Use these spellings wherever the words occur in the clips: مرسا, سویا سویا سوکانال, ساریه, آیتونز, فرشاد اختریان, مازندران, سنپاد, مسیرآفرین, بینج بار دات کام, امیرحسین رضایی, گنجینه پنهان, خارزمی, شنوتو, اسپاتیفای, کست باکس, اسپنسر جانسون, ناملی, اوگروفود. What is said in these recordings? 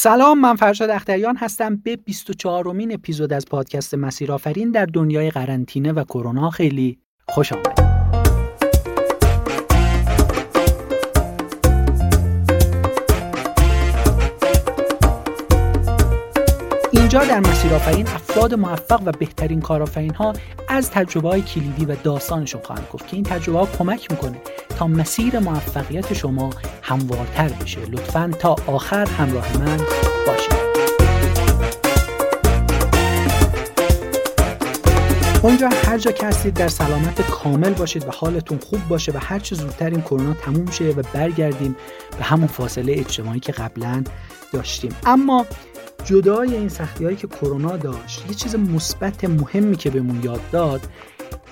سلام، من فرشاد اختریان هستم. به 24مین اپیزود از پادکست مسیرآفرین در دنیای قرنطینه و کرونا خیلی خوش آمدید. اینجا در مسیرآفرین افراد موفق و بهترین کارآفرین‌ها از تجربه‌های کلیدی و داستانشون خواهند گفت که این تجربه‌ها کمک می‌کنه تا مسیر موفقیت شما هموارتر بشه. لطفاً تا آخر همراه من باشید. اونجا هر جا که هستید در سلامت کامل باشید و حالتون خوب باشه و هر چه زودتر این کرونا تموم شه و برگردیم به همون فاصله اجتماعی که قبلاً داشتیم. اما جدای این سختی‌هایی که کرونا داشت، یه چیز مثبت مهمی که بهمون یاد داد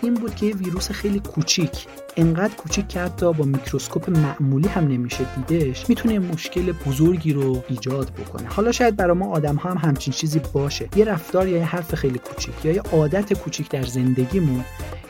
این بود که یه ویروس خیلی کوچیک، انقدر کوچیک که حتی با میکروسکوپ معمولی هم نمیشه دیدش، میتونه مشکل بزرگی رو ایجاد بکنه. حالا شاید برای ما آدم‌ها هم همچین چیزی باشه، یه رفتار یا یه حرف خیلی کوچیک یا یه عادت کوچیک در زندگیمون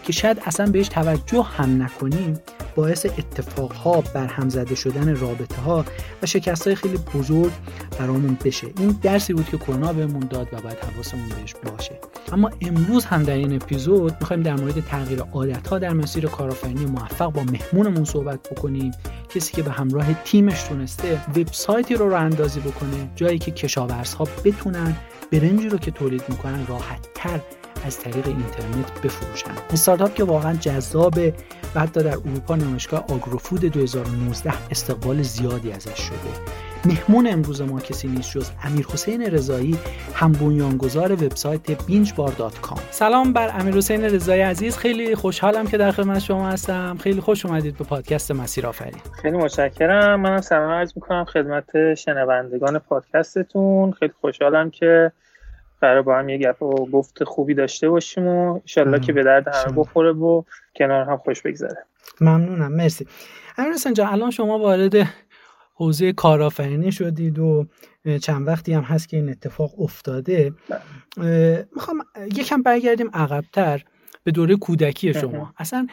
که شاید اصلا بهش توجه هم نکنیم، باعث اتفاقها، برهم زده شدن رابطه‌ها و شکست‌های خیلی بزرگ برامون بشه. این درسی بود که کرونا بهمون داد و باید حواسمون بهش باشه. اما امروز هم در این اپیزود می‌خوایم در مورد تغییر عادت‌ها در مسیر کارآفرینی موفق با مهمونمون صحبت بکنیم، کسی که به همراه تیمش تونسته وبسایتی رو راه اندازی بکنه، جایی که کشاورزها بتونن برنجی رو که تولید می‌کنن راحت‌تر از طریق اینترنت بفروشن. استارتاپ که واقعا جذابه و حتی در اروپا نمایشگاه اوگروفود 2019 استقبال زیادی ازش شده. مهمون امروز ما کسی نیست جز امیرحسین رضایی، هم بنیانگذار وبسایت بینج بار دات کام. سلام بر امیرحسین رضایی عزیز، خیلی خوشحالم که در خدمت شما هستم. خیلی خوش اومدید به پادکست مسیرآفرین. خیلی متشکرم. منم سلام عرض می‌کنم خدمت شنوندگان پادکستتون. خیلی خوشحالم که قرار با هم یه گپ و گفت خوبی داشته باشیم و ان شاءالله که به درد هم بخوره و کنار هم خوش بگذره. ممنونم، مرسی. امیرحسین جان، الان شما وارد حوزه کارآفرینی شدید و چند وقتی هم هست که این اتفاق افتاده. میخوام یکم برگردیم عقب‌تر به دوره کودکی شما. اصلا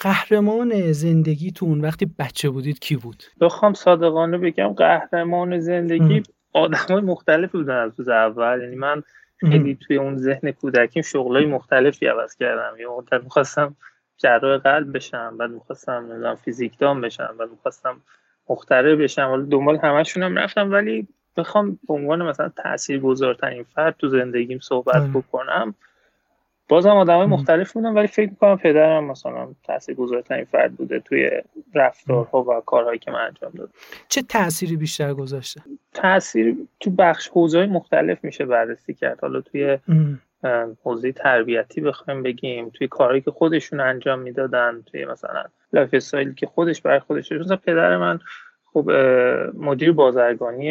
قهرمان زندگیتون وقتی بچه بودید کی بود؟ بخوام صادقانه بگم قهرمان زندگی آدمای مختلف بودن از روز اول. یعنی من خیلی توی اون ذهن کودکیم شغلای مختلفی عوض کردم. یه مدت می‌خواستم جراح قلب بشم، بعد می‌خواستم مثلا فیزیکدان بشم، بعد می‌خواستم مخترع بشم. حالا دنبال همه‌شون هم رفتم، ولی بخوام به عنوان مثلا تاثیرگذارترین فرد تو زندگیم صحبت بکنم، بازم آدمای مختلف بودن، ولی فکر می‌کنم پدرم مثلا تاثیرگذارترین فرد بوده توی رفتارها و کارهایی که من انجام دادم. چه تأثیری بیشتر گذاشته؟ تأثیر تو بخش حوزه‌های مختلف میشه بررسی کرد. حالا توی حوزه تربیتی بخوایم بگیم، توی کارهایی که خودشون انجام میدادن، توی مثلا لایف استایلی که خودش برای خودش. مثلا پدر من خب مدیر بازرگانی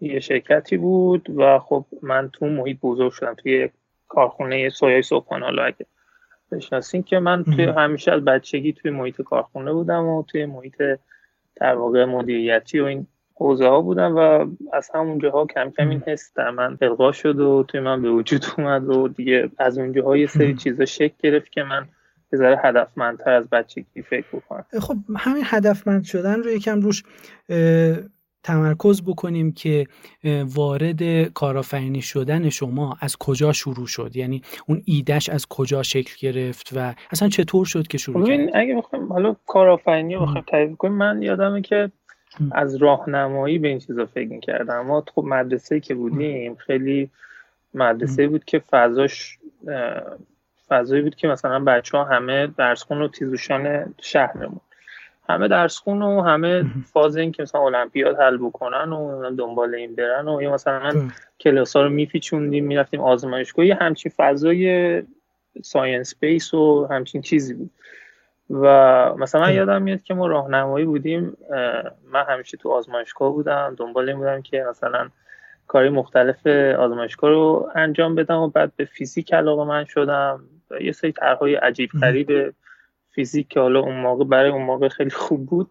یه شرکتی بود و خب من تو محیط بزرگ شدم، توی کارخونه سویا سوکانال اگه بشناسین که من توی همیشه از بچگی توی محیط کارخونه بودم و توی محیط در واقع مدیریتی و این حوزه ها بودم و از همونجاها کم کم این حس در من القا شد و توی من به وجود اومد و دیگه از اونجاها یه سری چیزا شکل گرفت که من یه ذره هدفمندتر از بچگی فکر بکنم. خب همین هدفمند شدن رو یکم روش تمرکز بکنیم که وارد کارآفرینی شدن شما از کجا شروع شد؟ یعنی اون ایدهش از کجا شکل گرفت و اصلا چطور شد که شروع کرد؟ اگه بخوام حالا کارآفرینی رو بخوام تعریف کنم، من یادمه که از راهنمایی به این چیزا فکر می‌کردم. ما خب مدرسه‌ای که بودیم خیلی مدرسه‌ای بود که فضایی بود که مثلا بچه‌ها همه درسخون و تیزوشان شهرمون، همه درسخون و همه فاز این که مثلا المپیاد حل بکنن و دنبال این برن و یا مثلا کلاس‌ها رو میپیچوندیم میرفتیم آزمایشگاه. یه همچین فضای ساینس بیس و همچین چیزی بود و مثلا من یادم میاد که ما راهنمایی بودیم، من همیشه تو آزمایشگاه بودم، دنبال این بودم که مثلا کاری مختلف آزمایشگاه رو انجام بدم و بعد به فیزیک علاقه من شدم. یه سری طرح‌های عجیب غریب فیزیک که حالا اون موقع برای اون موقع خیلی خوب بود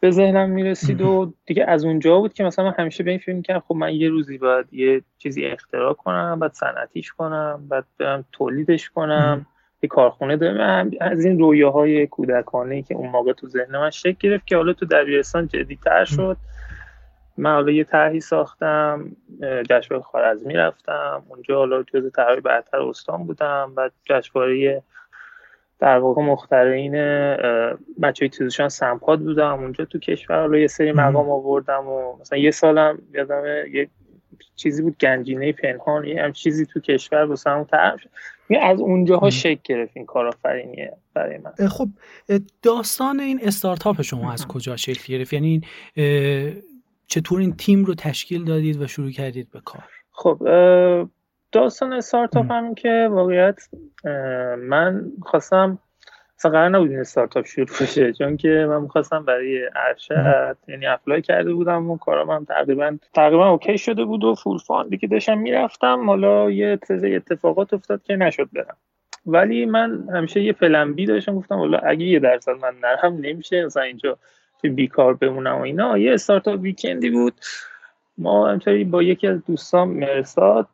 به ذهنم میرسید و دیگه از اونجا بود که مثلا من همیشه به این فکر می‌کردم خب من یه روزی باید یه چیزی اختراع کنم، بعد صنعتیش کنم، بعد برم تولیدش کنم، یه کارخونه دارم. از این رویاهای کودکانه‌ای که اون موقع تو ذهن من شکل گرفت که حالا تو دبیرستان جدی‌تر شد من حالا یه طرحی ساختم، جشنواره خارزمی رفتم، اونجا حالا جزء طرحهای برتر استان بودم و جشنواره در واقع مخترعین بچه‌های تیزوشان سنپاد بودم، اونجا تو کشور حالا یه سری مقام آوردم و مثلا یه سالم یادمه یه چیزی بود گنجینه پنهان، یه هم چیزی تو کشور واسه همون طرف از اونجاها شکل گرفت این کارآفرینیه برای من. خب داستان این استارتاپ شما از کجا شکل گرفت؟ یعنی چطور این تیم رو تشکیل دادید و شروع کردید به کار؟ خب داستان استارتاپ همین که واقعیت من خواستم اصلا قرار نبود این استارتاپ شروع بشه، چون که من می‌خواستم برای ارشد یعنی اپلای کرده بودم و کارام هم تقریبا اوکی شده بود و فول فاند دیگه داشتم میرفتم، حالا یه سری اتفاقات افتاد که نشد برم، ولی من همیشه یه پلن بی داشتم، گفتم والا اگه 1% من نرم نمیشه مثلا اینجا بیکار بمونم و اینا. یه استارتاپ ویکندی بود، ما همینطوری با یکی از دوستام مرسا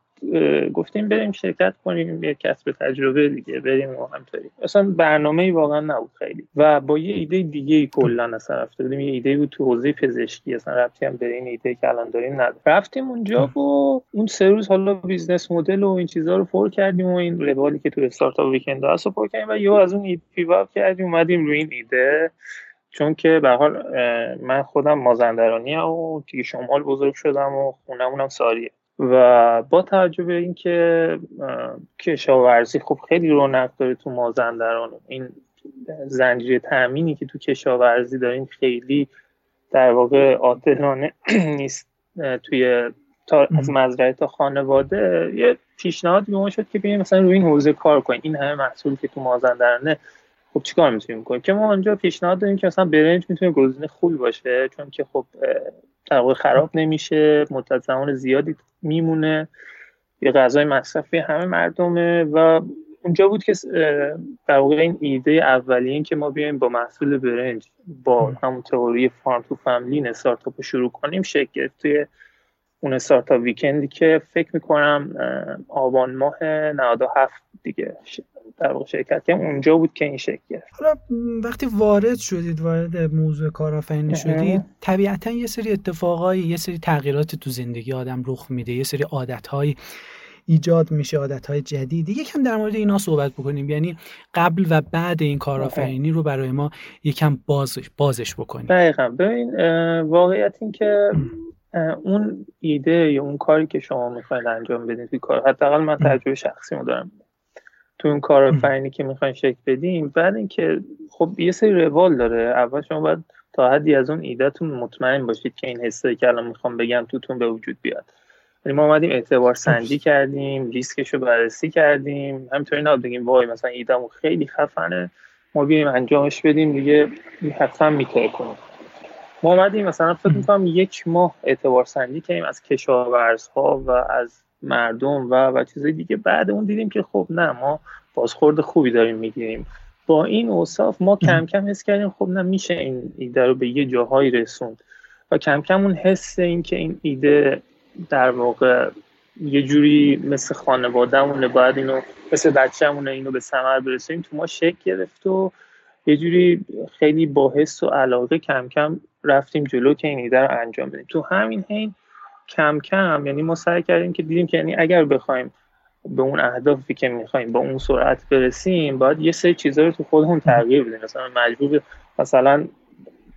گفتیم بریم شرکت کنیم، یه کسب تجربه دیگه بریم و همینطوری. اصلا برنامه‌ای واقعا نبود خیلی و با یه ایده دیگه کلا اصلا رفته بودیم، یه ایده بود تو حوزه پزشکی، اصلا ربطی هم به این ایده که الان داریم نداره. رفتیم اونجا و اون 3 روز حالا بیزنس مدل و این چیزا رو پر کردیم و این لبالی که تو استارتاپ ویکند هست رو پر کردیم و یه از اون پیواب کردیم اومدیم روی این ایده، چون که به هر حال من خودم مازندرانی ام و توی شمال بزرگ شدم و خونمونم ساریه و با توجه به اینکه کشاورزی خب خیلی رونق داره تو مازندران، این زنجیره تامینی که تو کشاورزی داریم خیلی در واقع عادلانه نیست توی تا از مزرعه تا خانواده، یه پیشنهاد به ما شد که بیایم مثلا روی این حوزه کار کنیم، این همه محصول که تو مازندرانه خب چیکار میتونیم کنیم، که ما اونجا پیشنهاد دادیم که مثلا برنج میتونه گزینه خوبی باشه، چون که خب در واقع خراب نمیشه، مدت زمان زیادی میمونه، یه غذای مصرفی همه مردمه و اونجا بود که در واقع این ایده اولیه این که ما بیایم با محصول برنج با همون تئوری فارم تو فامیلین استارتاپ شروع کنیم شکل گرفت توی اون استارتاپ ویکندی که فکر میکنم آبان ماه 97 دیگه در واقع شرکت کردم، اونجا بود که این شکل گرفت. حالا وقتی وارد شدید، وارد موضوع کارآفرینی شدید، طبیعتاً یه سری اتفاقایی، یه سری تغییرات تو زندگی آدم رخ میده، یه سری عادت‌های ایجاد میشه، عادت‌های جدید. یکم در مورد اینا صحبت بکنیم، یعنی قبل و بعد این کارآفرینی رو برای ما یکم بازش بکنیم. دقیقاً. ببین واقعیت این که اون ایده یا اون کاری که شما می‌خواید انجام بدید توی کار، حداقل من تجربه شخصیمو دارم تو اون کارآفرینی که میخواین شکل بدیم، بعد اینکه خب یه سری روال داره، اول شما باید تا حدی از اون ایده‌تون مطمئن باشید که این حسایی که الان میخوام بگم توتون به وجود بیاد. یعنی ما اومدیم اعتبار سنجی کردیم، ریسکشو بررسی کردیم، همینطوری نبود بگیم وای مثلا ایده‌مون خیلی خفنه ما بیایم انجامش بدیم دیگه حتما میتونه کنیم. ما اومدیم مثلا فکر می‌کنم 1 ماه اعتبار سنجی کردیم از کشاورزها و از مردم و چیزای دیگه، بعد اون دیدیم که خب نه ما بازخورد خوبی داریم میگیریم. با این اوصاف ما کم کم حس کردیم خب نه میشه این ایده رو به یه جاهایی رسوند و کم کم اون حس این که این ایده در واقع یه جوری مثل خانواده‌مونه، باید اینو مثل بچه‌مونه، اینو به ثمر برسونیم، تو ما شک گرفت و یه جوری خیلی با حس و علاقه کم کم رفتیم جلو که این ایده رو انجام بدیم. تو همین حین کم کم یعنی ما سعی کردیم که دیدیم که یعنی اگر بخوایم به اون اهدافی که می‌خوایم با اون سرعت برسیم، باید یه سری چیزا رو تو خودمون تغییر بدیم. مثلا مجبور مثلا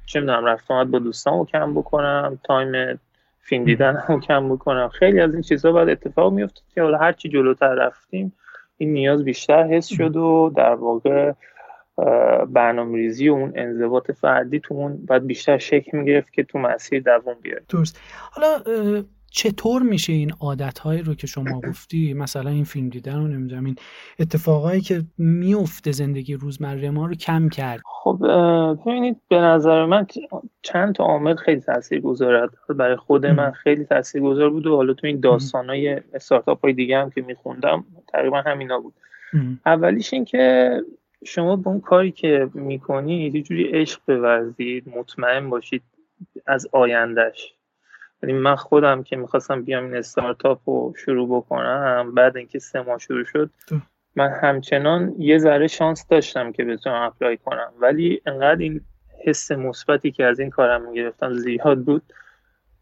چه می‌دونم رفتم با دوستامو کم بکنم، تایم فیلم دیدنمو کم بکنم. خیلی از این چیزا بعد اتفاق می‌افتاد که حالا هر چی جلوتر رفتیم این نیاز بیشتر حس شد و در واقع برنامه‌ریزی و اون انضباط فردی تو اون بعد بیشتر شکل می‌گرفت که تو مسیر دوام بیاره. درست. حالا چطور میشه این عادت‌هایی رو که شما گفتی، مثلا این فیلم دیدن و نمی‌دونم این اتفاقایی که میفته زندگی روزمره ما رو کم کرد؟ خب ببینید به نظر من چند تا عامل خیلی تاثیرگذار بود، برای خود من خیلی تاثیرگذار بود و حالا تو این داستانای استارتاپ‌های دیگه هم که می‌خوندم تقریبا همینا بود. اولیش این که شما به اون کاری که می‌کنید یه جوری عشق بورزید، مطمئن باشید از آینده‌اش. یعنی من خودم که میخواستم بیام این استارتاپ رو شروع بکنم، بعد اینکه 3 ماه شروع شد من همچنان یه ذره شانس داشتم که بتونم اپلای کنم، ولی انقدر این حس مثبتی که از این کارم میگرفتم زیاد بود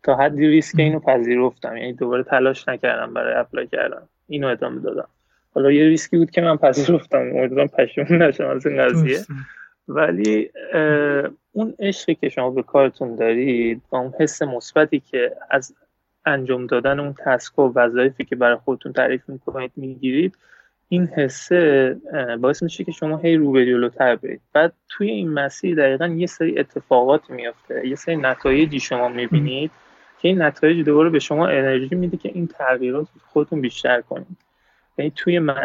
تا حدی ریسک اینو پذیرفتم، یعنی دوباره تلاش نکردم برای اپلای کردن، اینو ادامه دادم. حالا یه ریسکی بود که من پذیرفتم، امیدوارم پشیمون نشم از این قضیه. ولی اون عشقی که شما به کارتون دارید و اون حس مثبتی که از انجام دادن اون تسک و وظایفی که برای خودتون تعریف میکنید میگیرید، این حسه باعث میشه که شما هی رو به جلوتر برید. بعد توی این مسیر دقیقاً یه سری اتفاقات میفته، یه سری نتایجی شما میبینید که این نتایج دوباره به شما انرژی میده که این تغییرات خودتون بیشتر کنید. یعنی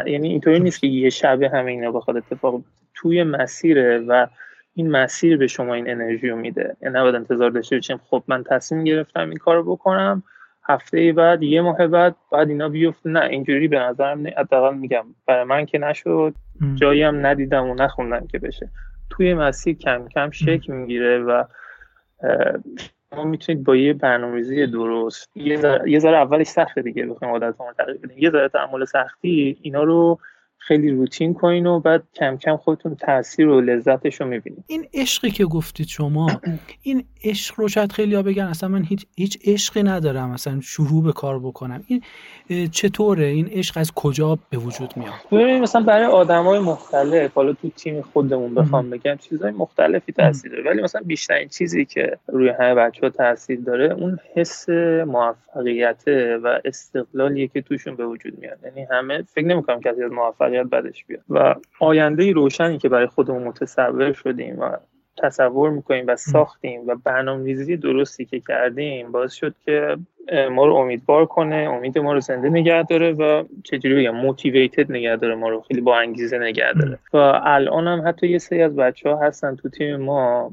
یعنی اینطوری نیست که یه شب همه اینا بخواد اتفاق بیفته، توی مسیره و این مسیر به شما این انرژی رو میده. یعنی نباید انتظار داشته باشیم خب من تصمیم گرفتم این کارو بکنم، هفته بعد، یه ماه بعد اینا بیفته. نه، اینجوری به نظرم حداقل میگم برای من که نشد، جایی هم ندیدم و نخوندم که بشه. توی مسیر کم کم شکل میگیره و شما میتونید با یه برنامه‌ریزی درست، یه ذره اولش سخته دیگه، بخوایم عادت‌ها رو تغییر بدیم، یه ذره تعامل سختی، اینا رو خیلی روتین کنین و بعد کم کم خودتون تاثیر و لذتش رو میبینید. این عشقی که گفتید شما، این عشق رو شاید خیلی‌ها بگن اصلا من هیچ عشقی ندارم، اصلا شروع به کار بکنم. این چطوره؟ این عشق از کجا به وجود میاد؟ ببینید مثلا برای آدم‌های مختلف، حالا تو تیم خودمون بخوام بگم، چیزهای مختلفی تاثیر داره، ولی مثلا بیشترین چیزی که روی همه بچه‌ها تاثیر داره اون حس موفقیت و استقلالیه که توشون به وجود میاد. یعنی همه فکر نمی‌کنم کسی از موفقیت بعدش بیاد و آینده‌ای روشنی که برای خودمون متصور شدیم و تصور میکنیم و ساختیم و برنامه‌ریزی درستی که کردیم باعث شد که ما رو امیدوار کنه، امید ما رو زنده نگه داره و چجوری بگم موتیویتد نگه داره، ما رو خیلی با انگیزه نگه داره. و الان هم حتی یه سری از بچه‌ها هستن تو تیم ما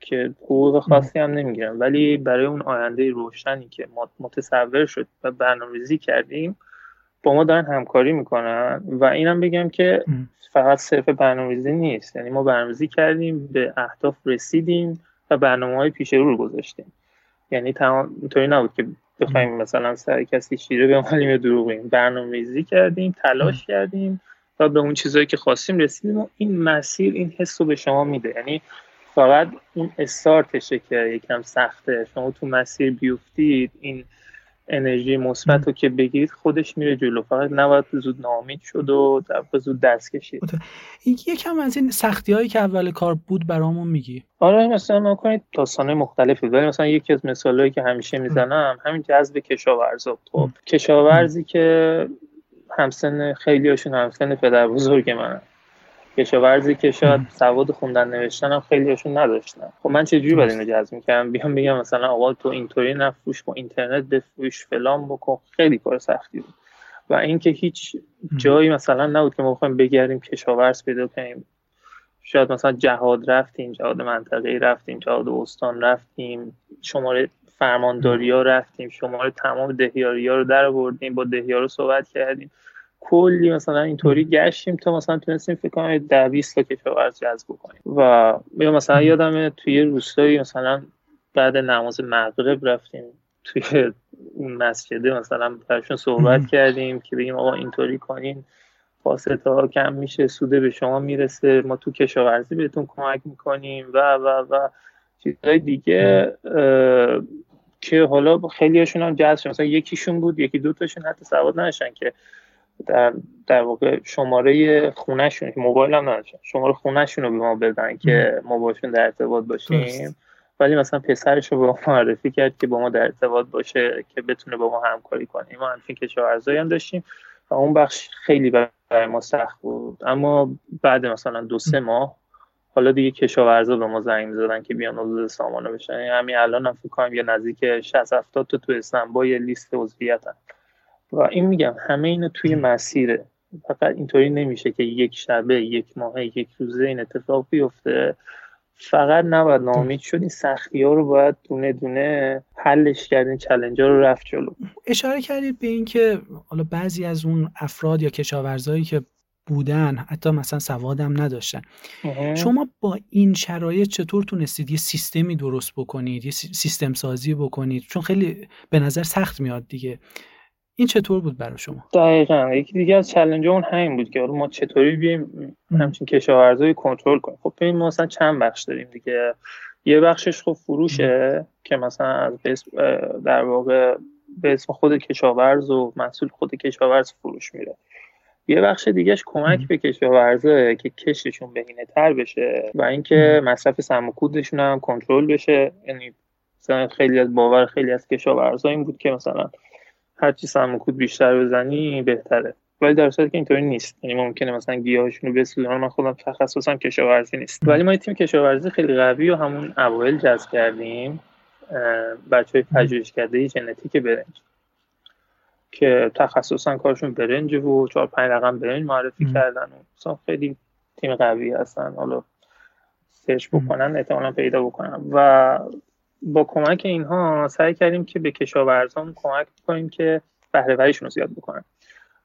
که حقوق خاصی هم نمیگیرن، ولی برای اون آینده روشنی که ما متصور شد و برنامه‌ریزی کردیم با ما دارن همکاری میکنن. و اینم بگم که فقط صرف برنامه‌ریزی نیست، یعنی ما برنامه‌ریزی کردیم، به اهداف رسیدیم و برنامه‌های پیش رو گذاشتیم. یعنی اینطوری نبود که بخوایم مثلا سر کسی شیره بمالیم یا دروغیم، برنامه‌ریزی کردیم، تلاش کردیم و به اون چیزایی که خواستیم رسیدیم. و این مسیر این حس رو به شما میده، یعنی فقط اون استارتشه که یکم سخته. شما تو مسیر بیفتید، این انرژی مثبت رو که بگیرید خودش میره جلو، فقط نباید زود ناامید شد و زود دست کشید. یکم از این سختی هایی که اول کار بود برامون میگی؟ آره، مثلا ما کنید داستانه مختلفی، ولی مثلا یکی از مثال هایی که همیشه میزنم همین جذب کشاورز بود. خب کشاورزی که همسن خیلی هاشون همسن پدر بزرگ منم، کشاورزی که شاید سواد خوندن نوشتن هم خیلی هاشون نداشتن. خب من چجوری باید اینو جذب می‌کردم؟ بگم مثلا آقا تو اینطوری نفروش، با اینترنت بفروش، فلان بکن، خیلی کار سختی بود. و اینکه هیچ جایی مثلا نبود که ما بخوایم بگردیم کشاورز پیدا کنیم. شاید مثلا جهاد رفتیم، جهاد منطقه‌ای رفتیم، جهاد استان رفتیم، شماره فرمانداری‌ها رفتیم، شماره تمام دهیاری‌ها رو درآوردیم، با دهیارو صحبت کردیم. کلی مثلا اینطوری گشتیم تا مثلا تونستیم فکر کنم 10-20 تا کشاورز جذب بکنیم. و یا مثلا یادمه توی روستایی مثلا بعد نماز مغرب رفتیم توی اون مسجده، مثلا براشون صحبت کردیم که بگیم آقا اینطوری کنین واسطه ها کم میشه، سوده به شما میرسه، ما تو کشاورزی بهتون کمک میکنیم و و و چیزهای دیگه که حالا خیلیاشون هم جذب شد. مثلا یکیشون بود، یکی دو تاشون حتی سواد نداشتن که در واقع شماره خونه‌شون، که موبایل هم نداشتن، شماره خونه‌شون رو به ما بدن که ما باشون در ارتباط باشیم. ولی مثلا پسرش رو به ما معرفی کرد که با ما در ارتباط باشه که بتونه با ما همکاری کنه. ما همین کشاورزایی هم داشتیم و اون بخش خیلی برای ما سخت بود، اما بعد مثلا 2-3 ماه حالا دیگه کشاورزا به ما زنگ زدن که بیان عضو سامانه بشن. یعنی همین الان هم فکر کنم یه نزدیک 60-70 تا تو استنبا یه لیست عضویتن. و این میگم همه اینا توی مسیره، فقط اینطوری نمیشه که یک شبه، یک ماه، یک روزه این اتفاق بیفته. فقط نباید ناامید شد، این سختی‌ها رو باید دونه دونه حلش کردین، چالنج‌ها رو رفت جلو. اشاره کردید به این که حالا بعضی از اون افراد یا کشاورزایی که بودن حتی مثلا سوادم نداشتن. شما با این شرایط چطور تونستید یه سیستمی درست بکنید، یه سیستم سازی بکنید؟ چون خیلی به نظر سخت میاد دیگه. این چطور بود برای شما؟ دقیقاً یکی دیگه از چالنجمون همین بود که ما چطوری بیایم همچین کشاورزایی کنترل کنیم. خب ببین ما مثلا چند بخش داریم دیگه. یه بخشش خب فروشه که مثلا در واقع به اسم خود کشاورز و محصول خود کشاورز فروش میره. یه بخش دیگهش کمک به کشاورزه که کشتشون بهینه تر بشه و اینکه مصرف سم و کودشون هم کنترل بشه. یعنی مثلا خیلی از باور خیلی از کشاورزا این بود که مثلا هر چی سم و کود بیشتر بزنی بهتره، ولی در صورتی که اینطوری نیست. یعنی ممکنه مثلا گیاهشون رو بسوزونن. من خودم تخصصم کشاورزی نیست، ولی ما یه تیم کشاورزی خیلی قوی و همون اوایل جذب کردیم، بچهای پژوهشکده ژنتیک برنج که تخصصا کارشون برنج و 4-5 رقم برنج معرفی کردن و مثلا خیلی تیم قوی هستن. حالا سرچ بکنن احتمالاً پیدا بکنن و با کمک اینها سعی کردیم که به کشاورزان کمک کنیم که بهره‌وریشون رو زیاد بکنن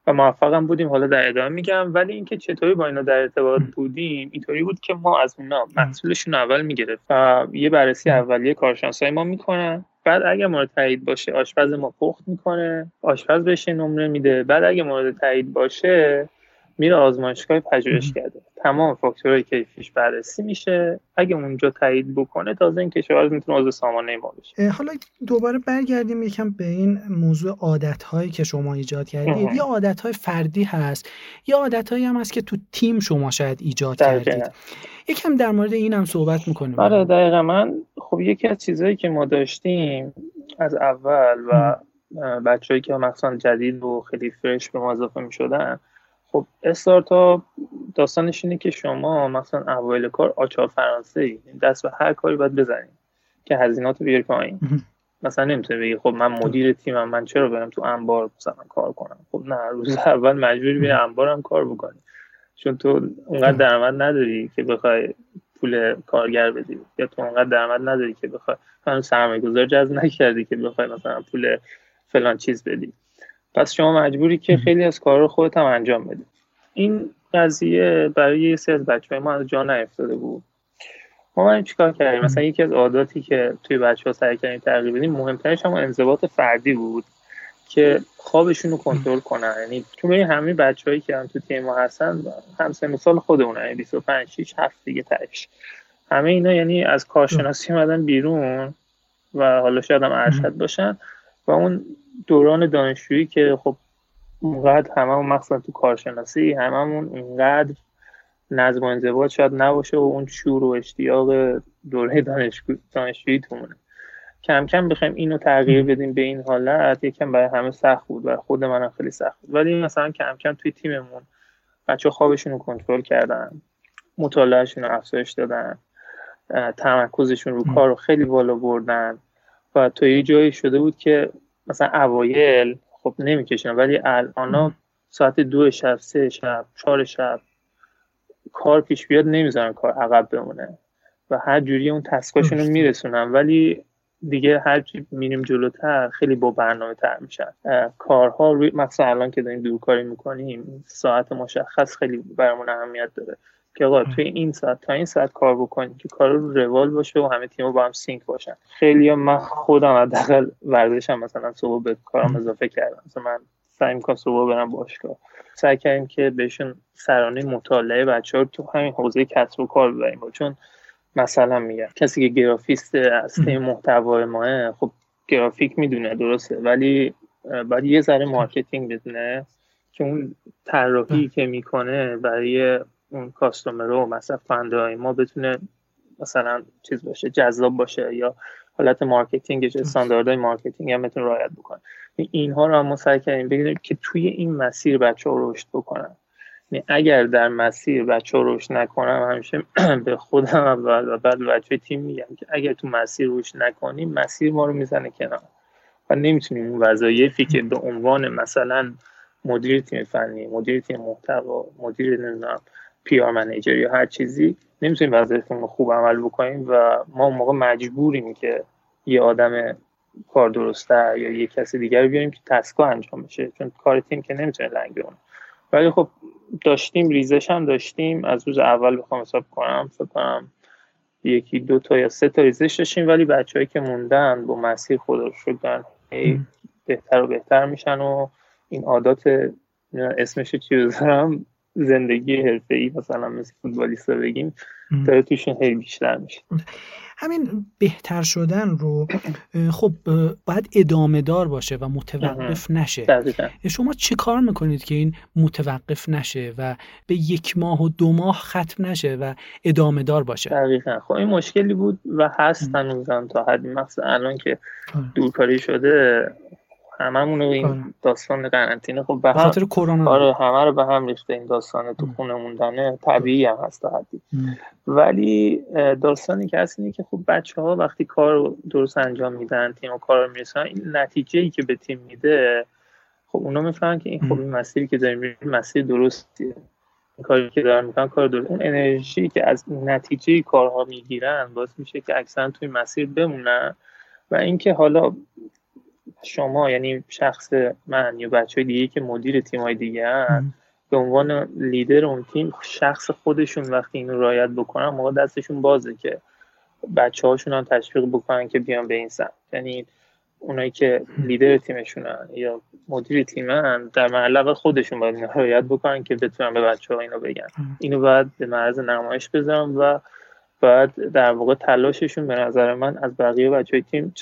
و موفقم بودیم. حالا در ادامه میگم. ولی اینکه چطوری با اینا در ارتباط بودیم، اینطوری بود که ما از اونا محصولشون اول میگرفت و یه بررسی اولیه کارشناسای ما میکنن، بعد اگه مورد تایید باشه آشپز ما پخت میکنه، آشپز بهش نمره میده، بعد اگه مورد تایید باشه میره آزمایشگاه پژوهش کرده، تمام فاکتورهای کیفیش بررسی میشه، اگه اونجا تایید بکنه تازه این کشاورز میتونه عضو سامانه ما بشه. حالا دوباره برگردیم یکم به این موضوع عادت‌هایی که شما ایجاد کردید. یه عادت‌های فردی هست، یه عادت‌هایی هم هست که تو تیم شما شاید ایجاد کردید. یکم در مورد این هم صحبت می‌کنیم. آره دقیقاً. من خب یکی از چیزایی که ما داشتیم از اول و بچه‌ای که مثلا جدید و خیلی فرش به ما اضافه می‌شدن، خب استارتاپ داستانش اینه که شما مثلا اوایل کار آچار فرانسه‌ای دست به هر کاری باید بزنید که هزینه‌ات رو بیاری پایین. مثلا نمیتونی بگی خب من مدیر تیمم، من چرا برم تو انبار مثلا کار کنم. خب نه، روز اول مجبوری به انبارم کار بکنی چون تو اونقدر درآمد نداری که بخوای پول کارگر بدی، یا تو اونقدر درآمد نداری که بخوای مثلا سرمایه‌گذار جذب نکردی که بخوای مثلا پول فلان چیز بدی. پس شما مجبوری که خیلی از کارا خودت هم انجام بدی. این قضیه برای یه سری از بچه‌های ما از جا نیفتاده بود. ما چیکار کردیم؟ مثلا یکی از عاداتی که توی بچه‌ها سعی کردیم تغییر بدیم، مهم‌ترش هم انضباط فردی بود که خوابشون رو کنترل کنن. یعنی چون همه بچه‌هایی که هم تو تیم ما هستن هم سن سال خودمون، یعنی 25 6 7 دیگه تاش، همه اینا یعنی از کارشناسی اومدن بیرون و حالا شاید هم ارشد باشن و اون دوران دانشجویی که خب اونقدر هممون مثلا تو کارشناسی هممون اونقدر نظم و انضباط شاید نباشه و اون شور و اشتیاق دوره دانشجویی تومونه. کم کم بخوایم اینو تغییر بدیم به این حالت یکم برای همه سخت بود و خود منم خیلی سخت بود، ولی مثلا کم کم توی تیممون بچه‌ها خوابشون رو کنترل کردن، مطالعهشون رو افزایش دادن، تمرکزشون رو کار رو خیلی بالا بردن و تو یه جایی شده بود که مثلا اوایل خب نمیکشن، ولی الان ساعت 2 شب 3 شب 4 شب کار پیش بیاد نمیذارن کار عقب بمونه و هر جوری اون تسکاشون رو میرسونن. ولی دیگه هر چی میریم جلوتر خیلی با برنامه تر میشن کارها. روی مثلا الان که داریم دورکاری میکنیم ساعت مشخص خیلی برامون اهمیت داره که آقا توی این ساعت تا این ساعت کار بکنیم که کار رو روال باشه و همه تیم‌ها با هم سینک باشن. خیلی هم من خودم حداقل ورزشم مثلا صبح به کارم اضافه کردم، مثلا من سعی می‌کنم صبح برم باشگاه. سعی کردیم که بهشون سرانه مطالعه بچه‌ها رو تو همین حوزه کسب و کار ببریم، چون مثلا میگم کسی که گرافیست اصلی محتوای ماه خب گرافیک میدونه درسته، ولی باید یه ذره مارکتینگ بدونه که اون طراحی که میکنه برای اون کاستومر و مصرفنده‌های ما بتونه مثلا چیز باشه، جذاب باشه، یا حالت مارکتینگش استانداردهای مارکتینگ هم بتونه رعایت بکنه. اینها رو هم ما سعی کردیم بگیریم که توی این مسیر بچه‌ها رشد بکنن. یعنی اگر در مسیر بچه‌ها رشد نکنم، همیشه به خودم و بعد بچه‌های تیم میگم که اگر تو مسیر رشد نکنیم مسیر ما رو میزنه کنار و نمیتونیم اون وظایفی که به عنوان مثلا مدیر تیم فنی، مدیر تیم محتوا، مدیر نظام، PR منیجر یا هر چیزی، نمیتونیم وظیفه‌مون رو خوب عمل بکنیم و ما اون موقع مجبوریم که یه آدم کار درسته یا یه کسی دیگر رو بیاریم که تسکا انجام بشه، چون کار تیم که نمیتونه لنگ بمونه. ولی خب داشتیم، ریزش هم داشتیم. از روز اول بخوام حساب کنم فکر کنم 1-2 یا 3 تا ریزش داشتیم، ولی بچه‌هایی که موندن با مسیر خودشون دارن بهتر و بهتر میشن و این عادات اسمش چی بذارم زندگی حرفه‌ای مثلا مثل فوتبالیستا بگیم داره توش خیلی بیشتر میشه. همین بهتر شدن رو خب باید ادامه دار باشه و متوقف نشه. شما چه کار میکنید که این متوقف نشه و به یک ماه و دو ماه ختم نشه و ادامه دار باشه؟ دقیقاً. خب این مشکلی بود و هست هنوزم تا حدی، مثلا الان که دورکاری شده هممون این داستان قرنطینه خب به خاطر کرونا همه رو به هم ریخته، این داستان تو خونه موندنه طبیعی هم هست تا حدی. ولی داستانی که هست اینه که خب بچه‌ها وقتی کار رو درست انجام میدن، تیم و کار رو میرسن، این نتیجه‌ای که به تیم میده خب اونا میفهمن که این خب این مسیری که داریم میریم مسیر درستیه، این کاری که دارن میکنن کار درست. اون انرژی که از نتیجه کارها میگیرن باعث میشه که اکثرا توی مسیر بمونن. و اینکه حالا شما یعنی شخص من یا بچه‌های دیگه که مدیر تیم‌های دیگه هستن به عنوان لیدر اون تیم، شخص خودشون وقتی اینو رعایت بکنن موقع دستشون بازه که بچه‌هاشون هم تشویق بکنن که بیان به این سمت. یعنی اونایی که لیدر تیمشونن یا مدیر تیمن در معلق خودشون باید اینو رعایت بکنن که بتونن به بچه‌ها اینو بگن. اینو باید به معرض نمایش بذارن و باید در واقع تلاششون به نظر من از بقیه بچه‌های تیم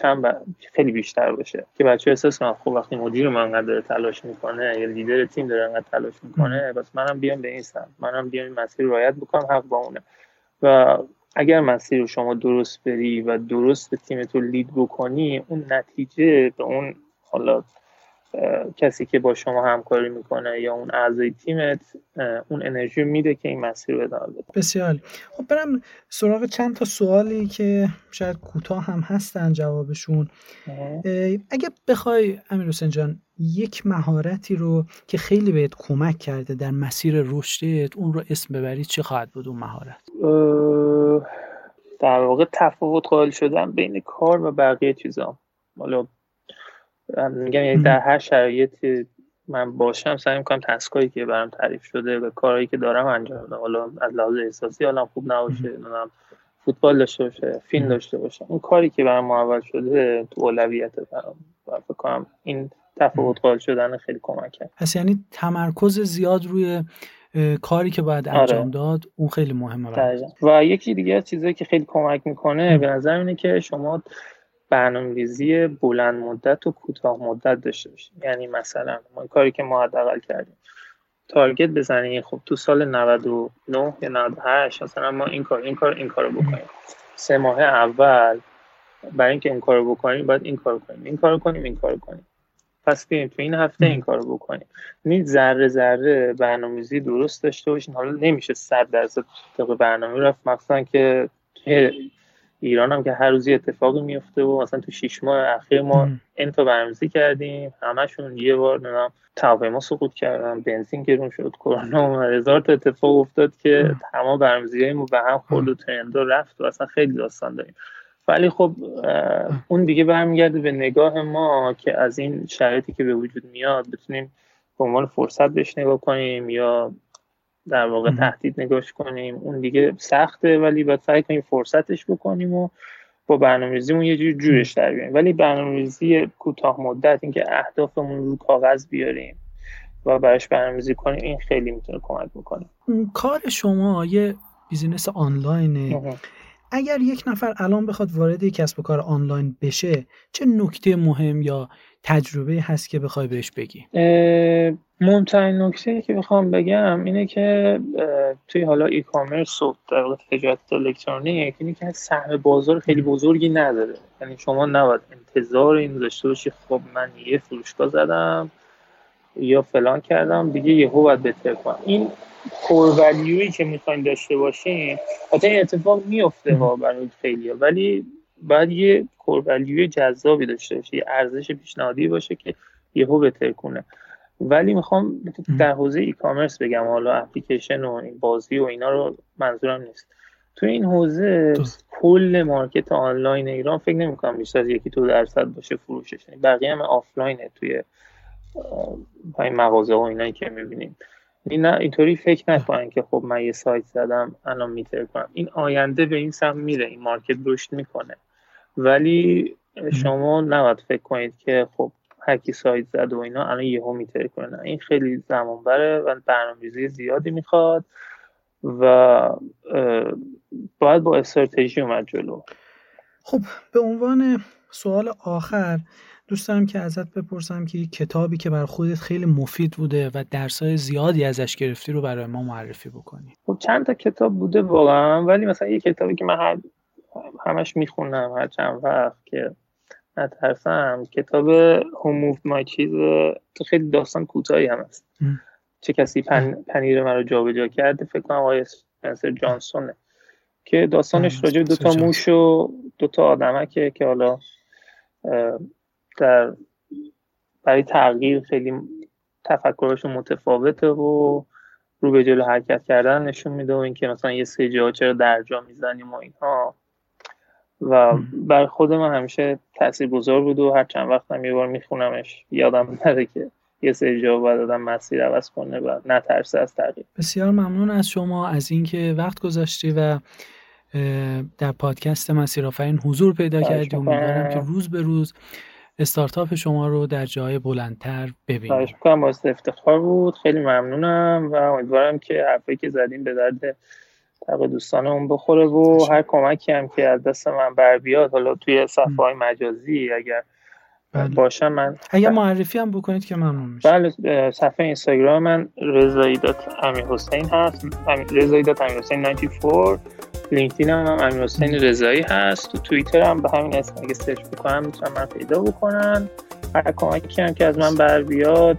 خیلی بیشتر باشه که بچه‌ها احساس کنن خب وقتی مدیر من انقدر تلاش میکنه یا لیدر تیم داره انقدر تلاش میکنه بس منم بیام به این سمت، منم بیام این مسیر رو رعایت بکنم، حق با اونه. و اگر مسیر رو شما درست بری و درست به تیمت رو لید بکنی، اون نتیجه به اون حالا کسی که با شما همکاری میکنه یا اون اعضای تیمت اون انرژی میده که این مسیر رو ادامه بده. بسیار خب برم سراغ چند تا سوالی که شاید کوتاه هم هستن جوابشون. اگه بخوای امیرحسین جان یک مهارتی رو که خیلی بهت کمک کرده در مسیر رشدت اون رو اسم ببری، چه خواهد بود اون مهارت؟ در واقع تفاوت قائل شدن بین کار و بقیه چیزا. حالا میگم یعنی در هر شرایطی من باشم سعی میکنم تسکایی که برام تعریف شده و کارهایی که دارم انجام بدم. حالا از لحاظ احساسی حالم خوب نباشه، منم فوتبال داشته باشه، فیلم داشته باشم، اون کاری که برام معول شده تو اولویت برام و فکر کنم این تفاوت قائل شدن خیلی کمک کرد. پس یعنی تمرکز زیاد روی کاری که باید انجام داد اون خیلی مهمه برام. و یکی دیگه از چیزایی که خیلی کمک میکنه به نظر اینه که شما برنامه‌ریزی بلند مدت و کوتاه مدت داشته باشیم. یعنی مثلا ما کاری که ما حداقل کردیم تارگت بزنیم، خب تو سال 99 یا 98 مثلا ما این کارو بکنیم. 3 ماه اول برای اینکه این کارو بکنیم باید این کارو کنیم. پس بیایم تو این هفته این کارو بکنیم. یعنی ذره ذره برنامه‌ریزی درست داشته باشین. حالا نمیشه 100% طبق برنامه رفت، مثلا که ایران هم که هر روزی اتفاقی میفته و مثلا تو 6 ماه اخیر ما این تا برنامه‌ریزی کردیم همشون یه بار نمیدونم تقویم سقوط کردن، بنزین گرون شد، کرونا اومد، هزار تا اتفاق افتاد که تمام برنامه‌ریزیامون به هم خورد و ترندا رفت و اصلا خیلی داستان داریم. ولی خب اون دیگه برمیگرده به نگاه ما که از این شرایطی که به وجود میاد بتونیم به عنوان فرصت بهش نگاه کنیم یا در واقع تهدید نگاش کنیم. اون دیگه سخته ولی باید سعی کنیم فرصتش بکنیم و با برنامه‌ریزیمون یه جوری جورش در بیاریم. ولی برنامه‌ریزی کوتاه مدت، اینکه اهدافمون رو کاغذ بیاریم و براش برنامه‌ریزی کنیم، این خیلی میتونه کمک بکنه. کار شما یه بیزینس آنلاینه. اگر یک نفر الان بخواد وارد یک کسب و کار آنلاین بشه، چه نکته مهم یا تجربه هست که بخوای بهش بگی؟ مهمترین نکته که بخوام بگم اینه که توی حالا ای کامرس و تجارت الکترونیک اینه که سهم بازار خیلی بزرگی نداره. یعنی شما نباید انتظار این داشته باشی خب من یه فروشگاه زدم یا فلان کردم دیگه یهو باید بتر کنم. این کور ولیویی که میخوایم داشته باشیم، حتی این اتفاق میفته ها برای خیلیا، ولی باید یه کور ولیوی جذابی داشته باشه، یه ارزش پیشنهادی باشه که یهو بتر کنه. ولی میخوام در حوزه ای کامرس بگم، حالا اپلیکیشن و این بازی و اینا رو منظورم نیست. تو این حوزه کل مارکت آنلاین ایران فکر نمی‌کنم بیشتر از 1-2% باشه فروشش، بقیه هم آفلاینه توی این مغازه و اینایی که می‌بینیم. نه اینطوری فکر نکنن که خب من یه سایت زدم الان میتر کنم. این آینده به این سمت میره، این مارکت رشد میکنه، ولی شما نباید فکر کنید که خب هر کی سایت زد و اینا الان یهو میتر کنه. این خیلی زمان بره و برنامه‌ریزی زیادی میخواد و باید با استراتژی اومد جلو. خب به عنوان سوال آخر دوست دارم که ازت بپرسم که یک کتابی که برای خودت خیلی مفید بوده و درسای زیادی ازش گرفتی رو برای ما معرفی بکنی. خب چند تا کتاب بوده واقعا، ولی مثلا یک کتابی که من همش میخونم هر چند وقت که نترسم، کتاب Who Moved My Cheese. تو خیلی داستان کوتاهی هم هست. چه کسی پنیر من رو جابجا کرده، فکر کنم آقای اسپنسر جانسونه، که داستانش راجع به دوتا موش و دوتا آدمکه که حالا در برای تغییر خیلی تفکرشون متفاوته و رو به جلو حرکت کردن نشون میده و اینکه مثلا یه سری جاها چرا درجا میزنیم و اینها. و بر خود من همیشه تاثیرگذار بود و هر چند وقت هم یه بار میخونمش، یادم نره که یه سری جا باید آدم مسیر عوض کنه و نترسه از تغییر. بسیار ممنون از شما از اینکه وقت گذاشتی و در پادکست مسیرآفرین حضور پیدا کردی. امیدوارم که روز به روز استارتاپ شما رو در جای بلندتر ببینیم. خواهش می‌کنم، باعث افتخار بود. خیلی ممنونم و امیدوارم که حرفی که زدیم به درد طبق دوستانمون بخوره و هر کمکی هم که از دست من بر بیاد، حالا توی صفحه‌های مجازی اگر باشم، من اگر معرفی هم بکنید که ممنون میشه. بله، صفحه اینستاگرام من رضایی.امیرحسین هست، رضایی.امیرحسین 94. لینکدین هم امیرحسین رضایی هست. تو توییتر هم به همین اسم اگه سرچ بکنم میتونم من پیدا بکنن. هر کمکی هم که از من بر بیاد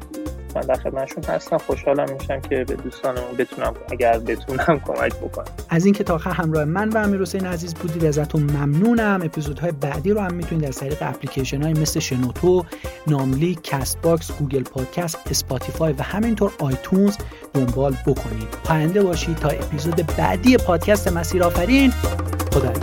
من در خدمتشون هستم. خوشحالم میشم که به دوستانمون بتونم اگر بتونم کمک بکنم. از اینکه تا آخر همراه من و امیرحسین عزیز بودید ازتون ممنونم. اپیزودهای بعدی رو هم میتونید از طریق اپلیکیشن‌های مثل شنوتو، ناملی، کست باکس، گوگل پادکست، اسپاتیفای و همینطور آیتونز دنبال بکنید. پاینده باشید تا اپیزود بعدی پادکست مسیرآفرین. خدا